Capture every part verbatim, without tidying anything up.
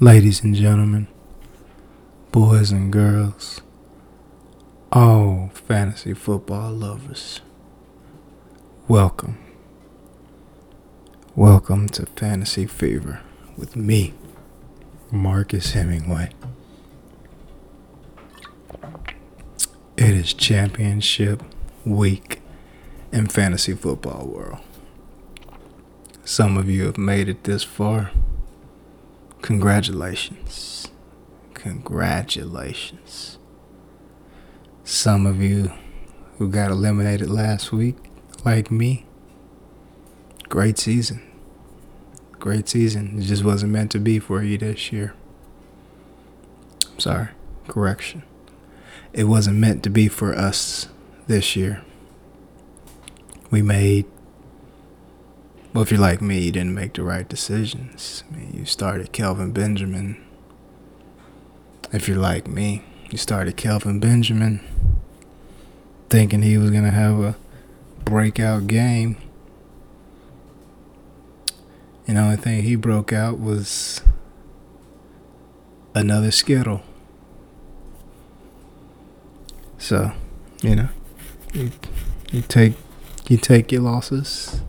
Ladies and gentlemen, boys and girls, all fantasy football lovers, welcome. Welcome to Fantasy Fever with me, Marcus Hemingway. It is championship week in fantasy football world. Some of you have made it this far. Congratulations. Congratulations. Some of you who got eliminated last week, like me, great season. Great season. It just wasn't meant to be for you this year. Sorry, correction. It wasn't meant to be for us this year. We made Well, if you're like me, you didn't make the right decisions. I mean, you started Kelvin Benjamin. If you're like me, you started Kelvin Benjamin thinking he was going to have a breakout game. And the only thing he broke out was another Skittle. So, you know, you, you take you take your losses.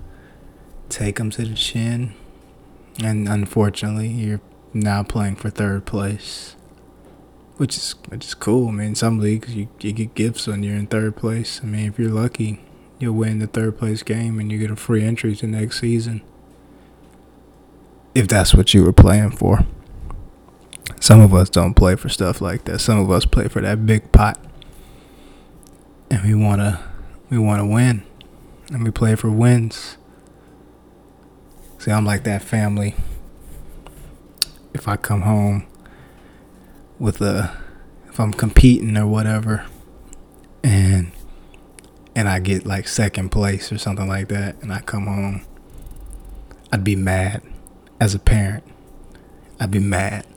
Take them to the chin, and unfortunately you're now playing for third place, which is which is cool. I mean, in some leagues you, you get gifts when you're in third place. I mean, if you're lucky, you'll win the third place game and you get a free entry to next season, if that's what you were playing for. Some of us don't play for stuff like that. Some of us play for that big pot, and we want to we want to win, and we play for wins. See, I'm like that family. If I come home with a, if I'm competing or whatever, and and I get like second place or something like that, and I come home, I'd be mad as a parent. I'd be mad.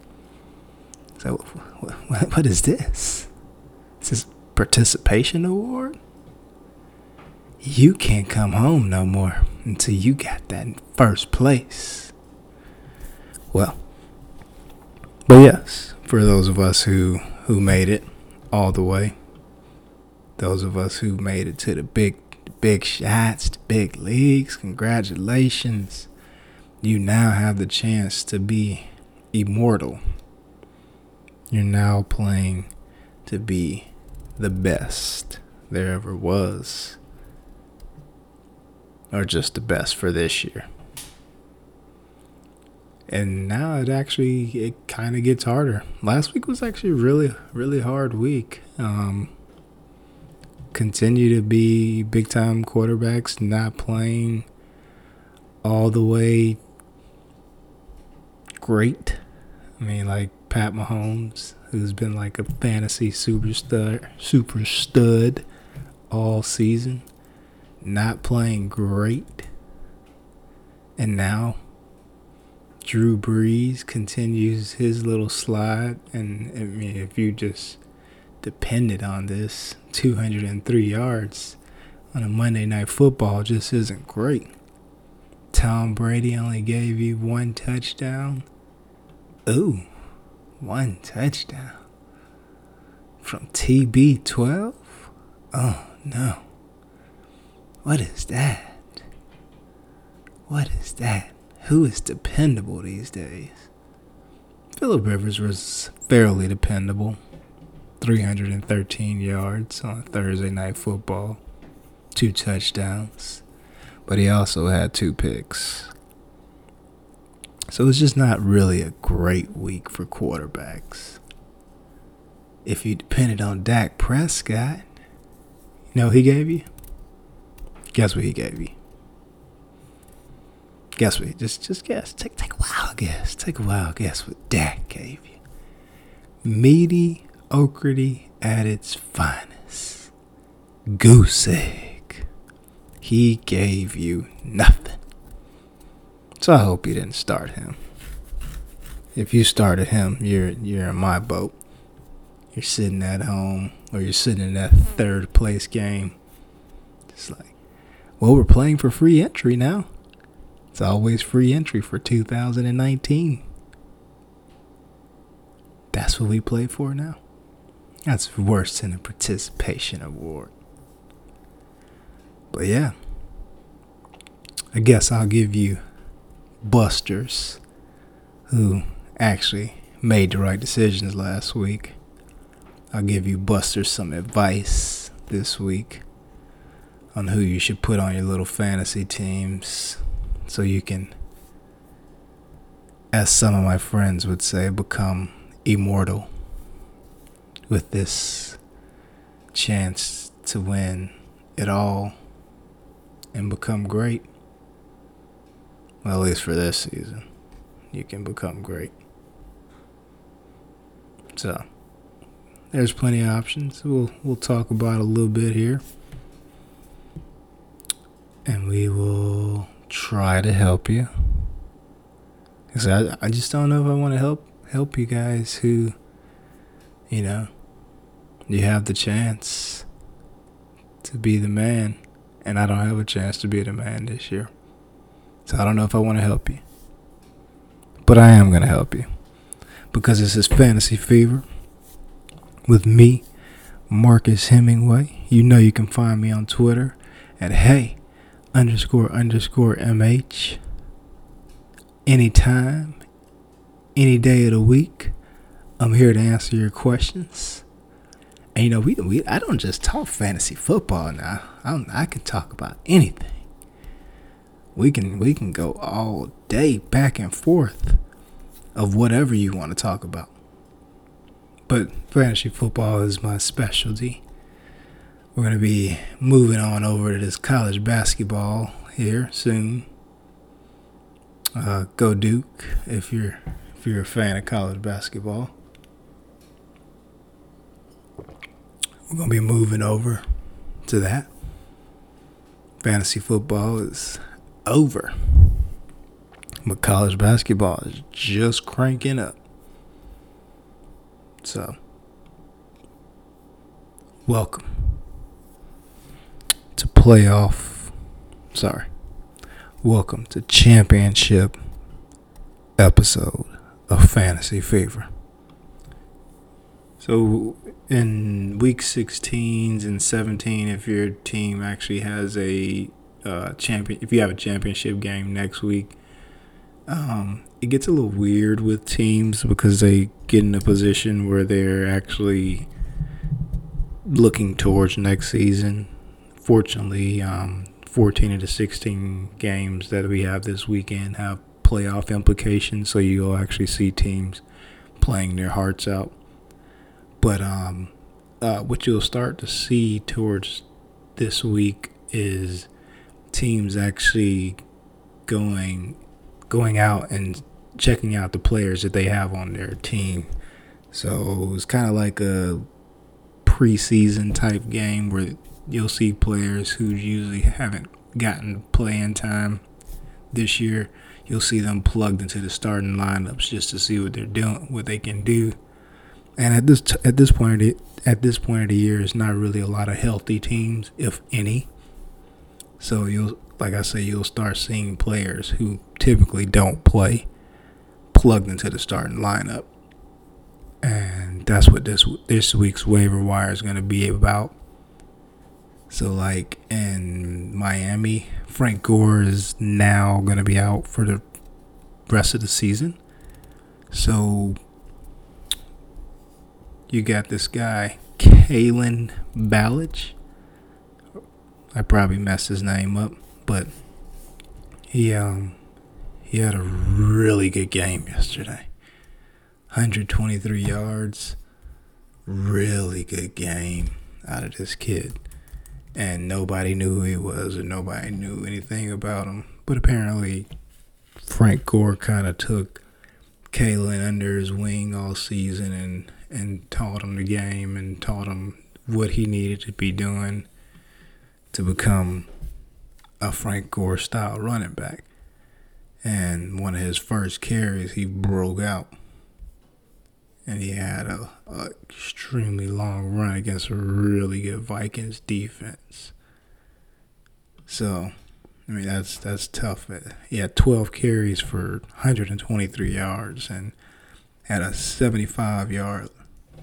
So what, what, what is this? Is this participation award? You can't come home no more until you got that in first place. Well, but yes, for those of us who, who made it all the way, those of us who made it to the big, the big shots, the big leagues, congratulations. You now have the chance to be immortal. You're now playing to be the best there ever was. Or just the best for this year. And now it actually, it kind of gets harder. Last week was actually really, really hard week. Um, continue to be big time quarterbacks not playing all the way great. I mean, like Pat Mahomes, who's been like a fantasy super stud, super stud all season. Not playing great. And now Drew Brees continues his little slide. And I mean, if you just depended on this, two hundred three yards on a Monday Night Football just isn't great. Tom Brady only gave you one touchdown. Ooh, one touchdown from T B twelve? Oh, no. What is that? What is that? Who is dependable these days? Phillip Rivers was fairly dependable. three hundred thirteen yards on Thursday Night Football. Two touchdowns. But he also had two picks. So it's just not really a great week for quarterbacks. If you depended on Dak Prescott, you know what he gave you? Guess what he gave you? Guess what? He, just, just guess. Take, take a wild guess. Take a wild guess what Dak gave you. Mediocrity at its finest. Goose egg. He gave you nothing. So I hope you didn't start him. If you started him, you're you're in my boat. You're sitting at home, or you're sitting in that third place game. It's like, well, we're playing for free entry now. It's always free entry for two thousand nineteen. That's what we play for now? That's worse than a participation award. But yeah, I guess I'll give you busters who actually made the right decisions last week. I'll give you busters some advice this week on who you should put on your little fantasy teams so you can, as some of my friends would say, become immortal with this chance to win it all and become great. Well, at least for this season, you can become great. So there's plenty of options. We'll we'll talk about a little bit here, and we will try to help you. Cause I I just don't know if I want to help help you guys who, you know, you have the chance to be the man, and I don't have a chance to be the man this year. So I don't know if I want to help you. But I am going to help you. Because this is Fantasy Fever with me, Marcus Hemingway. You know you can find me on Twitter at hey underscore underscore MH. Anytime, any day of the week, I'm here to answer your questions. And you know, we, we I don't just talk fantasy football now. I, I can talk about anything. We can we can go all day back and forth of whatever you want to talk about. But fantasy football is my specialty. We're going to be moving on over to this college basketball here soon. Uh, go Duke if you're if you're a fan of college basketball. We're going to be moving over to that. Fantasy football is over, but college basketball is just cranking up. So welcome to playoff sorry welcome to championship episode of Fantasy Fever. So in week sixteens and seventeen, if your team actually has a Uh, champion. If you have a championship game next week, um, it gets a little weird with teams because they get in a position where they're actually looking towards next season. Fortunately, um, fourteen of the sixteen games that we have this weekend have playoff implications, so you'll actually see teams playing their hearts out. But um, uh, what you'll start to see towards this week is teams actually going going out and checking out the players that they have on their team. So it was kind of like a preseason type game where you'll see players who usually haven't gotten playing time this year. You'll see them plugged into the starting lineups just to see what they're doing, what they can do. And at this t- at this point of the, at this point of the year, it's not really a lot of healthy teams, if any. So you'll, like I say, you'll start seeing players who typically don't play plugged into the starting lineup, and that's what this this week's waiver wire is going to be about. So, like in Miami, Frank Gore is now going to be out for the rest of the season. So you got this guy, Kalen Ballage. I probably messed his name up, but he um he had a really good game yesterday. one hundred twenty-three yards, really good game out of this kid. And nobody knew who he was, and nobody knew anything about him. But apparently, Frank Gore kind of took Kalen under his wing all season and, and taught him the game and taught him what he needed to be doing to become a Frank Gore style running back. And one of his first carries, he broke out, and he had a, a extremely long run against a really good Vikings defense. So, I mean, that's that's tough. He had twelve carries for one hundred twenty-three yards, and had a seventy-five-yard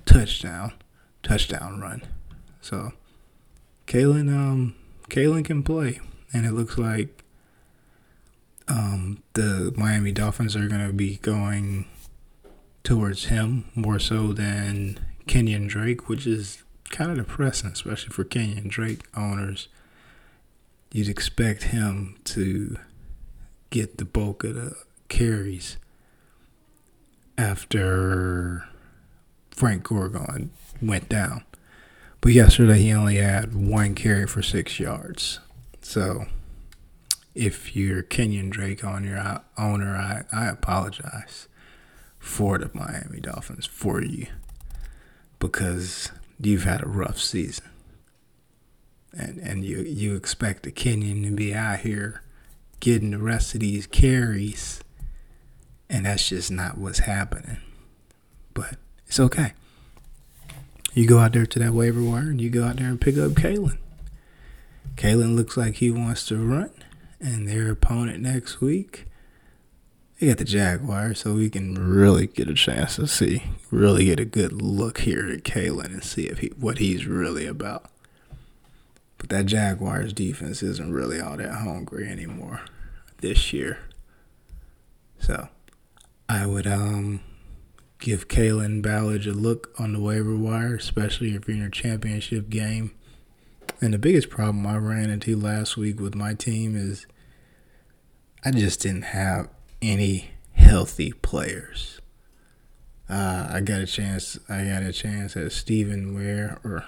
touchdown touchdown run. So Kalen, um, Kalen can play, and it looks like um, the Miami Dolphins are going to be going towards him more so than Kenyon Drake, which is kind of depressing, especially for Kenyon Drake owners. You'd expect him to get the bulk of the carries after Frank Gore went down. But yesterday he only had one carry for six yards. So if you're Kenyon Drake on your owner, I, I apologize for the Miami Dolphins for you, because you've had a rough season. And and you, you expect the Kenyon to be out here getting the rest of these carries, and that's just not what's happening. But it's okay. You go out there to that waiver wire and you go out there and pick up Kalen. Kalen looks like he wants to run, and their opponent next week, they got the Jaguars, so we can really get a chance to see, really get a good look here at Kalen and see if he, what he's really about. But that Jaguars defense isn't really all that hungry anymore this year. So I would um give Kalen Ballage a look on the waiver wire, especially if you're in a championship game. And the biggest problem I ran into last week with my team is I just didn't have any healthy players. Uh, I got a chance. I got a chance at Stephen Ware, or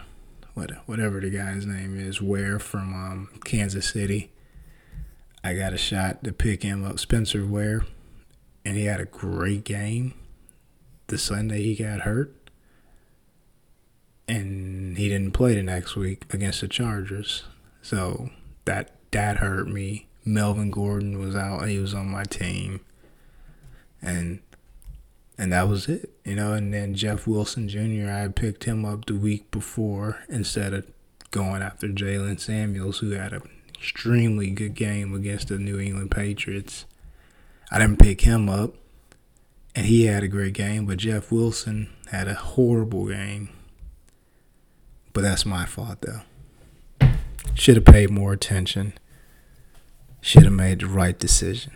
whatever the guy's name is, Ware from um, Kansas City. I got a shot to pick him up, Spencer Ware, and he had a great game. The Sunday he got hurt, and he didn't play the next week against the Chargers. So that that hurt me. Melvin Gordon was out. He was on my team, and and that was it. You know, and then Jeff Wilson Junior, I had picked him up the week before instead of going after Jalen Samuels, who had an extremely good game against the New England Patriots. I didn't pick him up, and he had a great game, but Jeff Wilson had a horrible game. But that's my fault, though. Should have paid more attention. Should have made the right decision.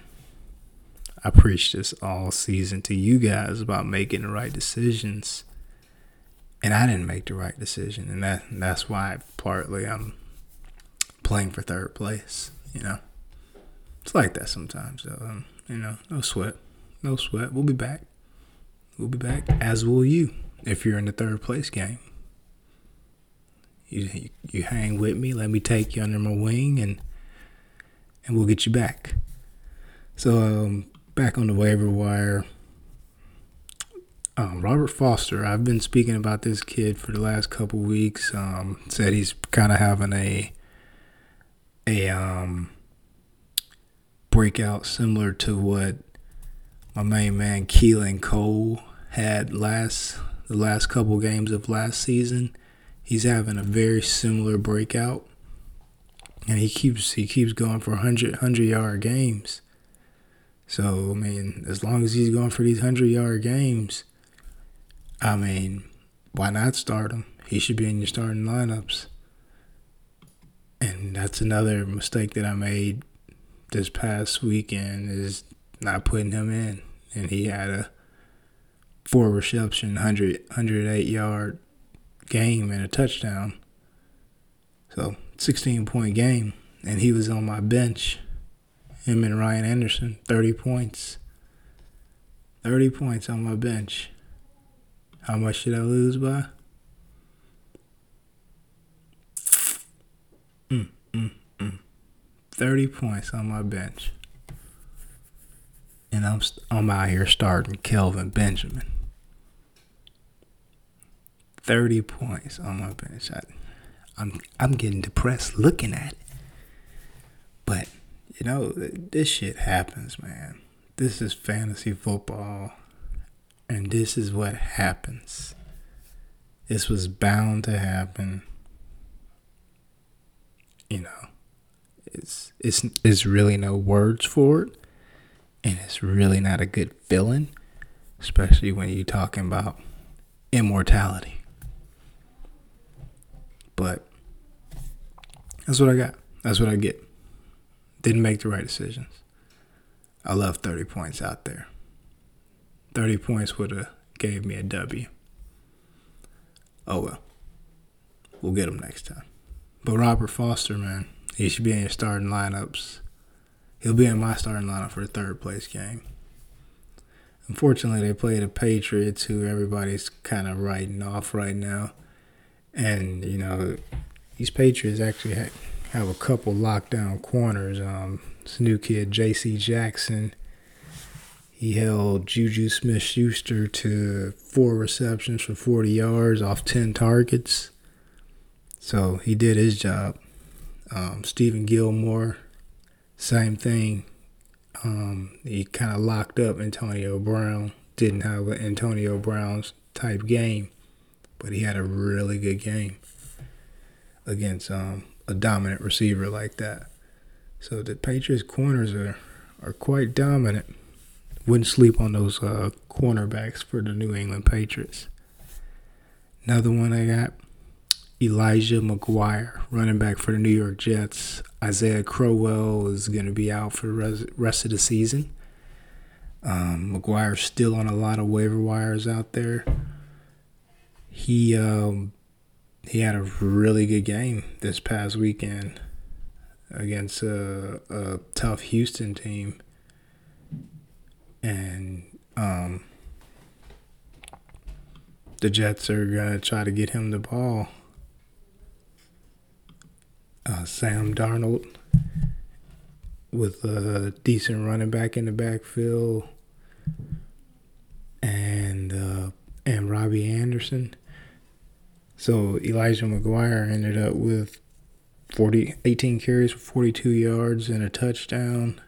I preached this all season to you guys about making the right decisions, and I didn't make the right decision, and that and that's why partly I'm playing for third place. You know, it's like that sometimes. Though, um, you know, no sweat, no sweat. We'll be back. We'll be back, as will you if you're in the third place game. You you, you hang with me. Let me take you under my wing, and and we'll get you back. So, um, back on the waiver wire, um, Robert Foster. I've been speaking about this kid for the last couple weeks. Um, said he's kind of having a a um, breakout similar to what my main man Keelan Cole had last the last couple games of last season. He's having a very similar breakout, and he keeps he keeps going for one hundred, one hundred-yard games. So, I mean, as long as he's going for these one hundred-yard games, I mean, why not start him? He should be in your starting lineups. And that's another mistake that I made this past weekend, is not putting him in. And he had a four-reception, one hundred, one hundred eight-yard game and a touchdown. So, sixteen-point game, and he was on my bench. Him and Ryan Anderson, thirty points. thirty points on my bench. How much did I lose by? Mm, mm, mm. thirty points on my bench. And I'm, I'm out here starting Kelvin Benjamin. thirty points on my bench. I, I'm, I'm getting depressed looking at it. But you know, this shit happens, man. This is fantasy football, and this is what happens. This was bound to happen. You know, it's it's it's really no words for it, and it's really not a good feeling. especially when you're talking about immortality. But that's what I got. That's what I get. Didn't make the right decisions. I love thirty points out there. thirty points would have gave me a W. Oh, well. We'll get him next time. But Robert Foster, man, he should be in your starting lineups. He'll be in my starting lineup for the third place game. Unfortunately, they play the Patriots, who everybody's kind of writing off right now. And, you know, these Patriots actually have, have a couple lockdown corners. Um, this new kid, J C. Jackson, he held Juju Smith-Schuster to four receptions for forty yards off ten targets. So he did his job. Um, Stephen Gilmore, same thing. Um, he kind of locked up Antonio Brown. Didn't have an Antonio Brown's type game, but he had a really good game against um, a dominant receiver like that. So the Patriots' corners are, are quite dominant. Wouldn't sleep on those uh, cornerbacks for the New England Patriots. Another one I got, Elijah McGuire, running back for the New York Jets. Isaiah Crowell is going to be out for the rest of the season. Um, McGuire's still on a lot of waiver wires out there. He um, he had a really good game this past weekend against a, a tough Houston team. And um, the Jets are going to try to get him the ball. Uh, Sam Darnold with a decent running back in the backfield. And, uh, and Robbie Anderson. So Elijah McGuire ended up with forty, eighteen carries for forty-two yards and a touchdown.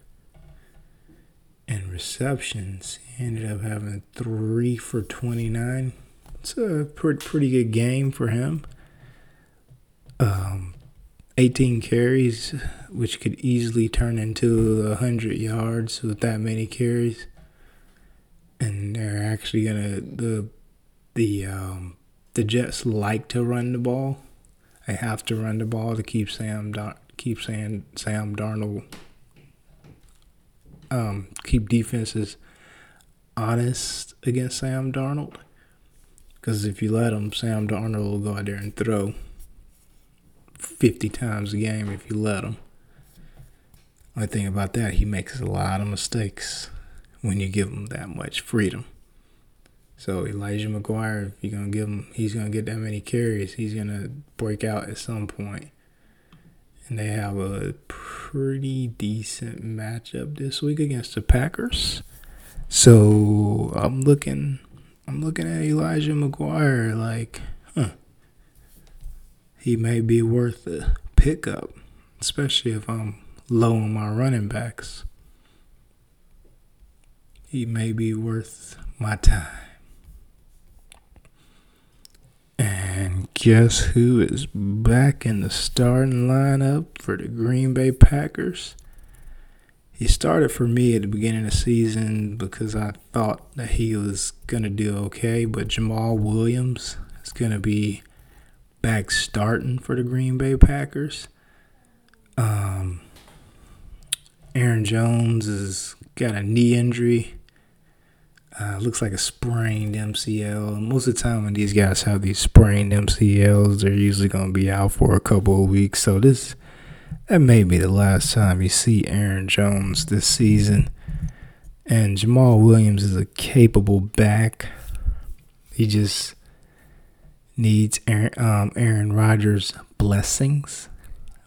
And receptions, he ended up having three for twenty-nine. It's a pretty good game for him. Um, eighteen carries, which could easily turn into one hundred yards with that many carries. And they're actually gonna the the um, the Jets like to run the ball. They have to run the ball to keep Sam keep Sam Sam Darnold. Um, keep defenses honest against Sam Darnold, because if you let him, Sam Darnold will go out there and throw fifty times a game if you let him. Only thing about that, he makes a lot of mistakes when you give him that much freedom. So Elijah McGuire, if you're gonna give him, he's gonna get that many carries. He's gonna break out at some point. And they have a pretty decent matchup this week against the Packers. So I'm looking I'm looking at Elijah McGuire like, huh, he may be worth a pickup, especially if I'm low on my running backs. He may be worth my time. And guess who is back in the starting lineup for the Green Bay Packers? He started for me at the beginning of the season because I thought that he was going to do okay, but Jamal Williams is going to be back starting for the Green Bay Packers. Um, Aaron Jones has got a knee injury. Uh, looks like a sprained M C L. Most of the time when these guys have these sprained M C Ls, they're usually going to be out for a couple of weeks. So this that may be the last time you see Aaron Jones this season. And Jamal Williams is a capable back. He just needs Aaron, um, Aaron Rodgers' blessings,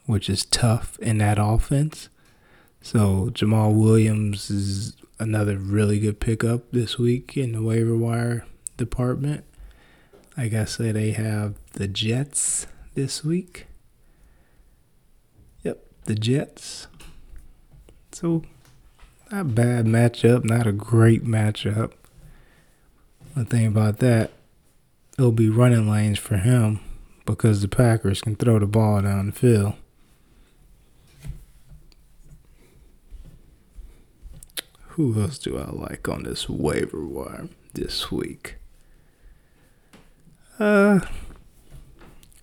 which is tough in that offense. So Jamal Williams is another really good pickup this week in the waiver wire department. Like I said, they have the Jets this week. Yep, the Jets. So, not a bad matchup, not a great matchup. One thing about that, it'll be running lanes for him because the Packers can throw the ball down the field. Who else do I like on this waiver wire? this week. Uh,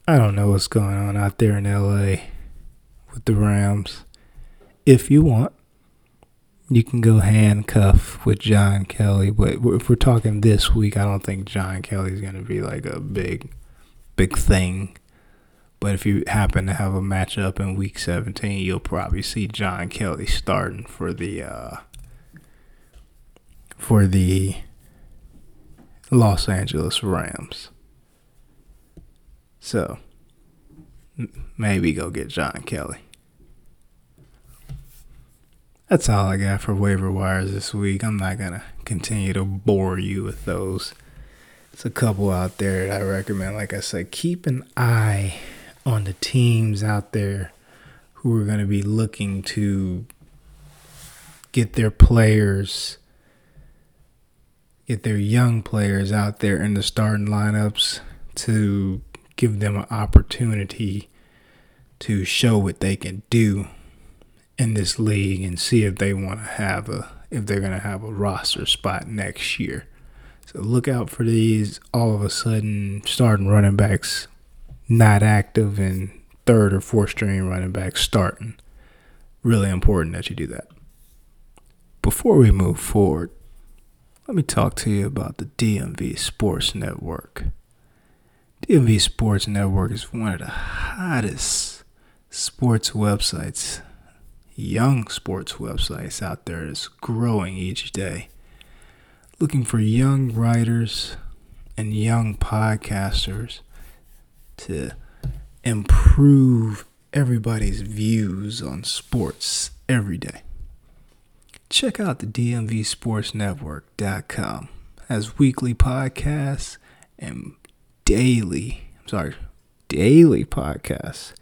I don't know what's going on out there in L A with the Rams. If you want, you can go handcuff with John Kelly. But if we're talking this week, I don't think John Kelly's going to be like a big, big thing. But if you happen to have a matchup in week seventeen, you'll probably see John Kelly starting for the uh, for the Los Angeles Rams. So maybe go get John Kelly. That's all I got for waiver wires this week. I'm not gonna continue to bore you with those. It's a couple out there that I recommend. Like I said, keep an eye on the teams out there who are going to be looking to get their players, get their young players out there in the starting lineups to give them an opportunity to show what they can do in this league and see if they want to have a, if they're going to have a roster spot next year. So look out for these all of a sudden starting running backs not active and third or fourth string running back starting. Really important that you do that. Before we move forward, let me talk to you about the D M V Sports Network. D M V Sports Network is one of the hottest sports websites, young sports websites out there that's growing each day. Looking for young writers and young podcasters to improve everybody's views on sports every day. Check out the D M V Sports Network dot com. It has weekly podcasts and daily, I'm sorry, daily podcasts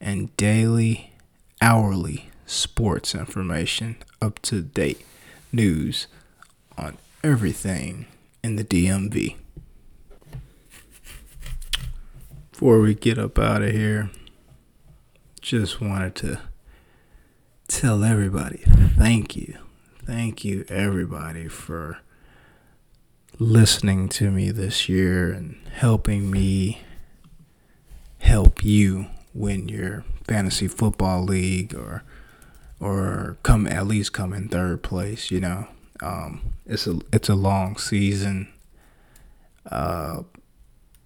and daily, hourly sports information, up-to-date news on everything in the D M V. Before we get up out of here, just wanted to tell everybody thank you. Thank you, everybody, for listening to me this year and helping me help you win your fantasy football league or or come at least come in third place, you know. Um, it's a it's a long season. Uh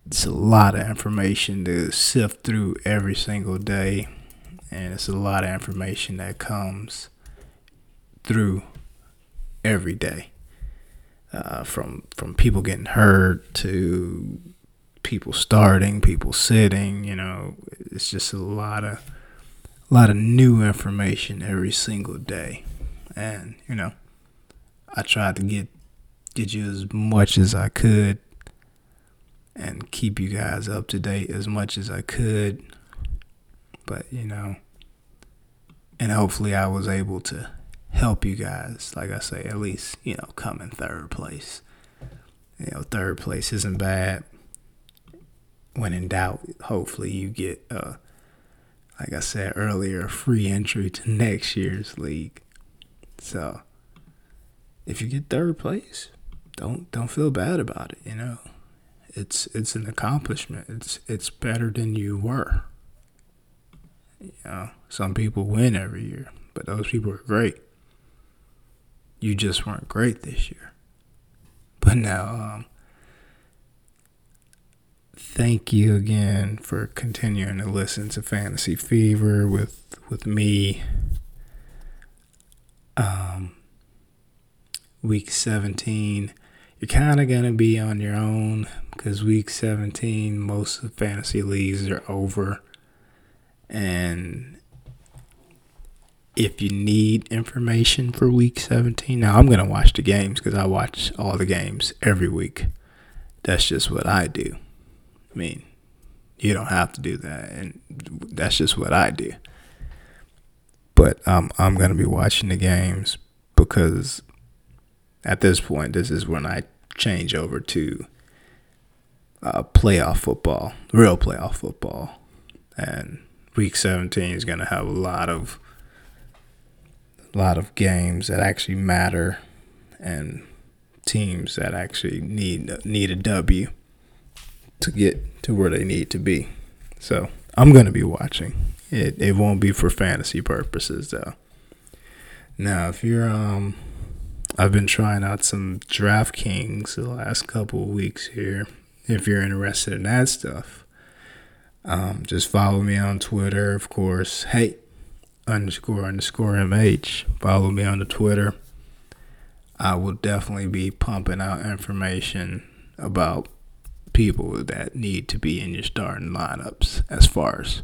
It's a lot of information to sift through every single day, and it's a lot of information that comes through every day, uh, from from people getting hurt to people starting, people sitting. You know, it's just a lot of a lot of new information every single day, and you know, I tried to get get you as much as I could and keep you guys up to date as much as I could. But, you know, and hopefully I was able to help you guys, like I say, at least, you know, come in third place. You know, third place isn't bad. When in doubt, hopefully you get, uh, like I said earlier, a free entry to next year's league. So, if you get third place, don't don't feel bad about it, you know. It's it's an accomplishment. It's it's better than you were. You know, some people win every year, but those people are great. You just weren't great this year. But now, um, thank you again for continuing to listen to Fantasy Fever with with me. Um, week seventeen. You're kind of going to be on your own because week seventeen, most of the fantasy leagues are over. And if you need information for week seventeen, now I'm going to watch the games because I watch all the games every week. That's just what I do. I mean, you don't have to do that. And that's just what I do. But um, I'm going to be watching the games because at this point, this is when I change over to uh, playoff football, real playoff football. And week seventeen is going to have a lot of a lot of games that actually matter and teams that actually need need a W to get to where they need to be. So I'm going to be watching. It it won't be for fantasy purposes, though. Now, if you're um, I've been trying out some DraftKings the last couple of weeks here. If you're interested in that stuff, um, just follow me on Twitter, of course. Hey, underscore underscore MH. Follow me on the Twitter. I will definitely be pumping out information about people that need to be in your starting lineups as far as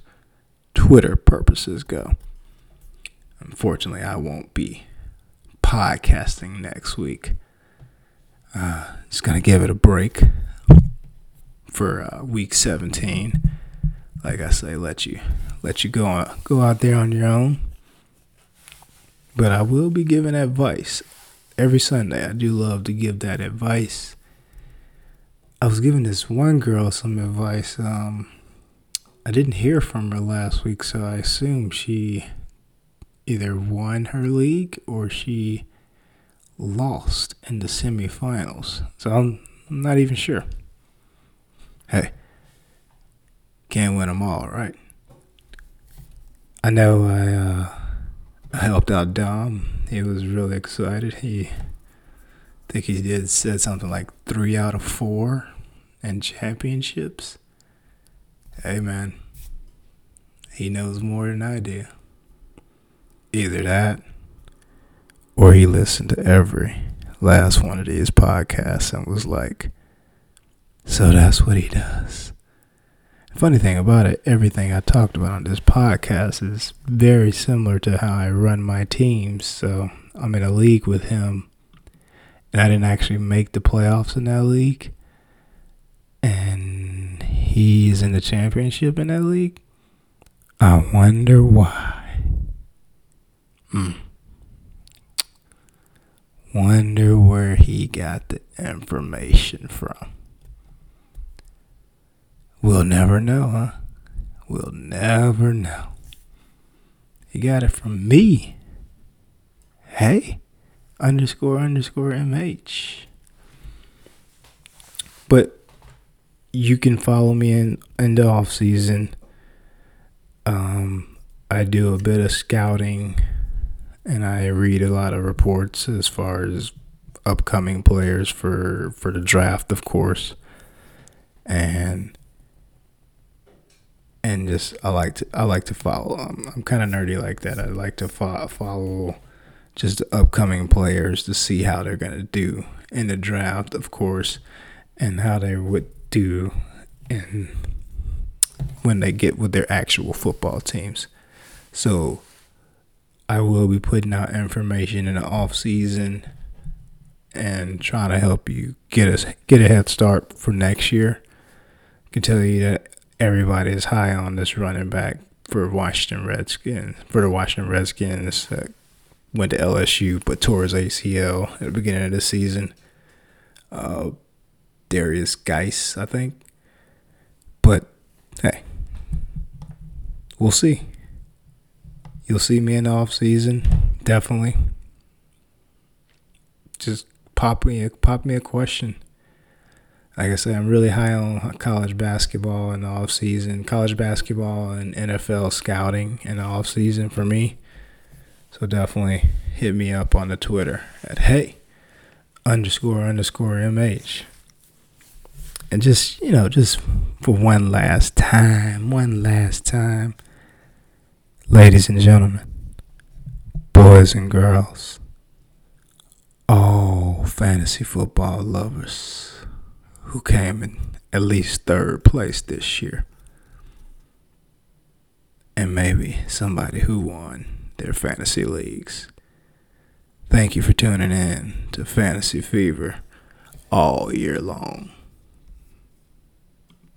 Twitter purposes go. Unfortunately, I won't be podcasting next week. Uh, just going to give it a break for uh, week seventeen. Like I say, let you let you go, on, go out there on your own. But I will be giving advice. Every Sunday, I do love to give that advice. I was giving this one girl some advice. Um, I didn't hear from her last week, so I assume she either won her league or she lost in the semifinals. So I'm not even sure. Hey, can't win them all, right? I know I... Uh, I helped out Dom. He was really excited. He, I think he did said something like three out of four in championships. Hey, man. He knows more than I do. Either that, or he listened to every last one of these podcasts and was like, so that's what he does. Funny thing about it, everything I talked about on this podcast is very similar to how I run my teams. So I'm in a league with him, and I didn't actually make the playoffs in that league, and he's in the championship in that league. I wonder why. Mm. Wonder where he got the information from. We'll never know, huh? We'll never know. You got it from me. Hey, underscore underscore M H. But you can follow me in, in the off season. Um, I do a bit of scouting, and I read a lot of reports as far as upcoming players for, for the draft, of course. And... And just I like to I like to follow. I'm, I'm kind of nerdy like that. I like to fo- follow just the upcoming players to see how they're gonna do in the draft, of course, and how they would do in when they get with their actual football teams. So I will be putting out information in the off season and trying to help you get us get a head start for next year. I can tell you that. Everybody is high on this running back for Washington Redskins. For the Washington Redskins, uh, went to L S U but tore his A C L at the beginning of the season. Uh, Darius Geis, I think. But hey, we'll see. You'll see me in the off season, definitely. Just pop me, a, pop me a question. Like I said, I'm really high on college basketball in the offseason. College basketball and N F L scouting in the offseason for me. So definitely hit me up on the Twitter at hey, underscore, underscore, MH. And just, you know, just for one last time, one last time, ladies and gentlemen, boys and girls, all fantasy football lovers, who came in at least third place this year, and maybe somebody who won their fantasy leagues. Thank you for tuning in to Fantasy Fever all year long.